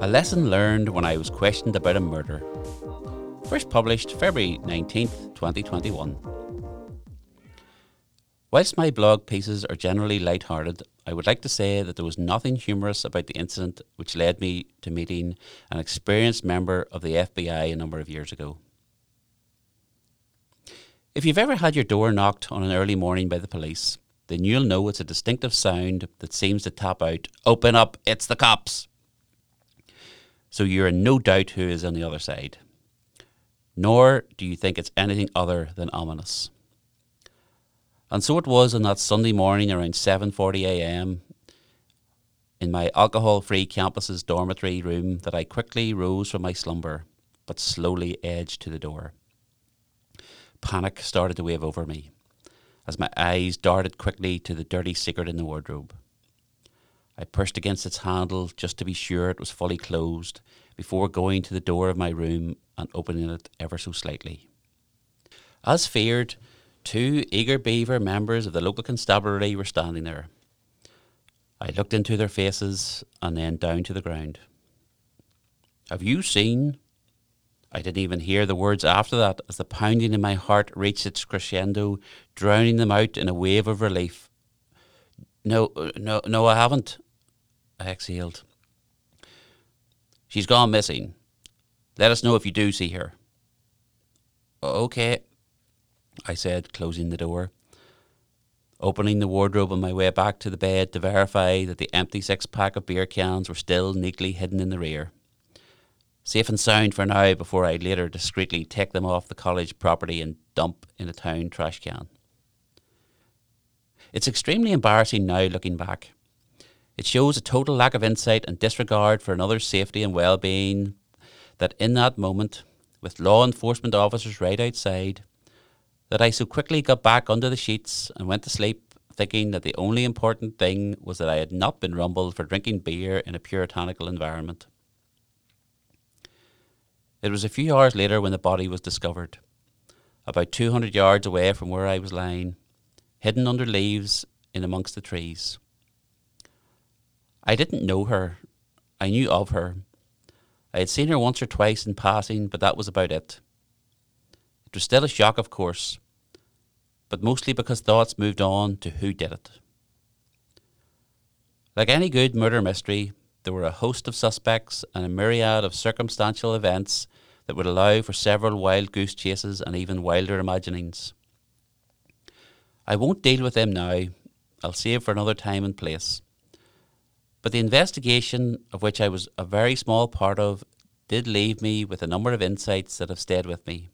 A lesson learned when I was questioned about a murder. First published February 19th, 2021. Whilst my blog pieces are generally lighthearted, I would like to say that there was nothing humorous about the incident which led me to meeting an experienced member of the FBI a number of years ago. If you've ever had your door knocked on an early morning by the police, then you'll know it's a distinctive sound that seems to tap out, "Open up, it's the cops!" So you're in no doubt who is on the other side. Nor do you think it's anything other than ominous. And so it was on that Sunday morning around 7:40 a.m. in my alcohol-free campus's dormitory room that I quickly rose from my slumber, but slowly edged to the door. Panic started to wave over me as my eyes darted quickly to the dirty secret in the wardrobe. I pushed against its handle just to be sure it was fully closed before going to the door of my room and opening it ever so slightly. As feared, two eager beaver members of the local constabulary were standing there. I looked into their faces and then down to the ground. "Have you seen?" I didn't even hear the words after that as the pounding in my heart reached its crescendo, drowning them out in a wave of relief. No, I haven't," I exhaled. "She's gone missing. Let us know if you do see her." "Okay," I said, closing the door, opening the wardrobe on my way back to the bed to verify that the empty six-pack of beer cans were still neatly hidden in the rear. Safe and sound for now before I later discreetly take them off the college property and dump in a town trash can. It's extremely embarrassing now looking back. It shows a total lack of insight and disregard for another's safety and well-being that in that moment, with law enforcement officers right outside, that I so quickly got back under the sheets and went to sleep, thinking that the only important thing was that I had not been rumbled for drinking beer in a puritanical environment. It was a few hours later when the body was discovered, about 200 yards away from where I was lying, hidden under leaves in amongst the trees. I didn't know her. I knew of her. I had seen her once or twice in passing, but that was about it. It was still a shock, of course, but mostly because thoughts moved on to who did it. Like any good murder mystery, there were a host of suspects and a myriad of circumstantial events that would allow for several wild goose chases and even wilder imaginings. I won't deal with them now. I'll save for another time and place. But the investigation, of which I was a very small part of, did leave me with a number of insights that have stayed with me.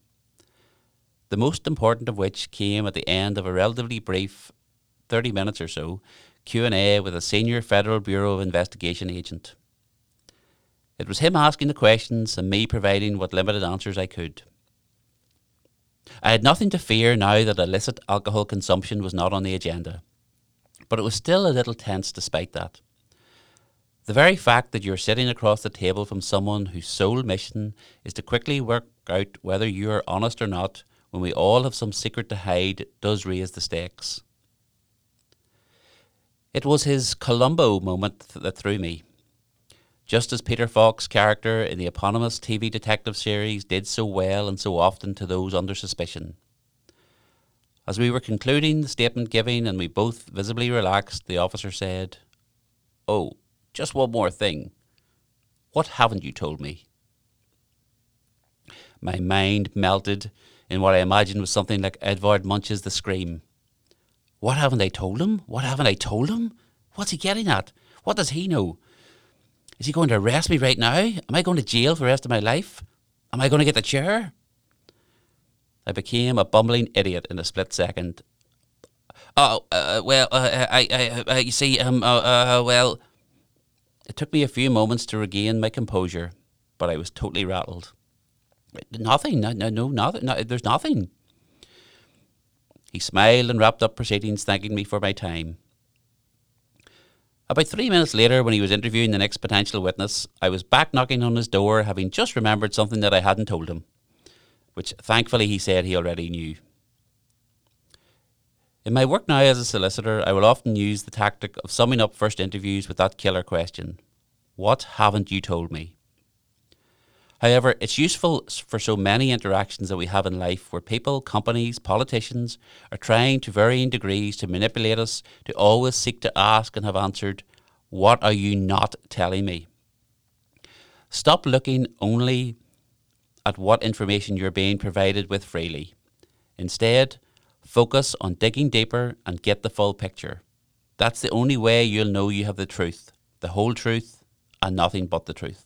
The most important of which came at the end of a relatively brief, 30 minutes or so, Q&A with a senior Federal Bureau of Investigation agent. It was him asking the questions and me providing what limited answers I could. I had nothing to fear now that illicit alcohol consumption was not on the agenda, but it was still a little tense despite that. The very fact that you're sitting across the table from someone whose sole mission is to quickly work out whether you are honest or not, when we all have some secret to hide, does raise the stakes. It was his Columbo moment that threw me. Just as Peter Falk's character in the eponymous TV detective series did so well and so often to those under suspicion. As we were concluding the statement giving and we both visibly relaxed, the officer said, "Oh, just one more thing. What haven't you told me?" My mind melted in what I imagined was something like Edvard Munch's The Scream. What haven't I told him? What haven't I told him? What's he getting at? What does he know? Is he going to arrest me right now? Am I going to jail for the rest of my life? Am I going to get the chair? I became a bumbling idiot in a split second. It took me a few moments to regain my composure, but I was totally rattled. There's nothing. He smiled and wrapped up proceedings, thanking me for my time. About 3 minutes later, when he was interviewing the next potential witness, I was back knocking on his door, having just remembered something that I hadn't told him, which thankfully he said he already knew. In my work now as a solicitor, I will often use the tactic of summing up first interviews with that killer question. What haven't you told me? However, it's useful for so many interactions that we have in life where people, companies, politicians are trying to varying degrees to manipulate us to always seek to ask and have answered, what are you not telling me? Stop looking only at what information you're being provided with freely. Instead, focus on digging deeper and get the full picture. That's the only way you'll know you have the truth, the whole truth, and nothing but the truth.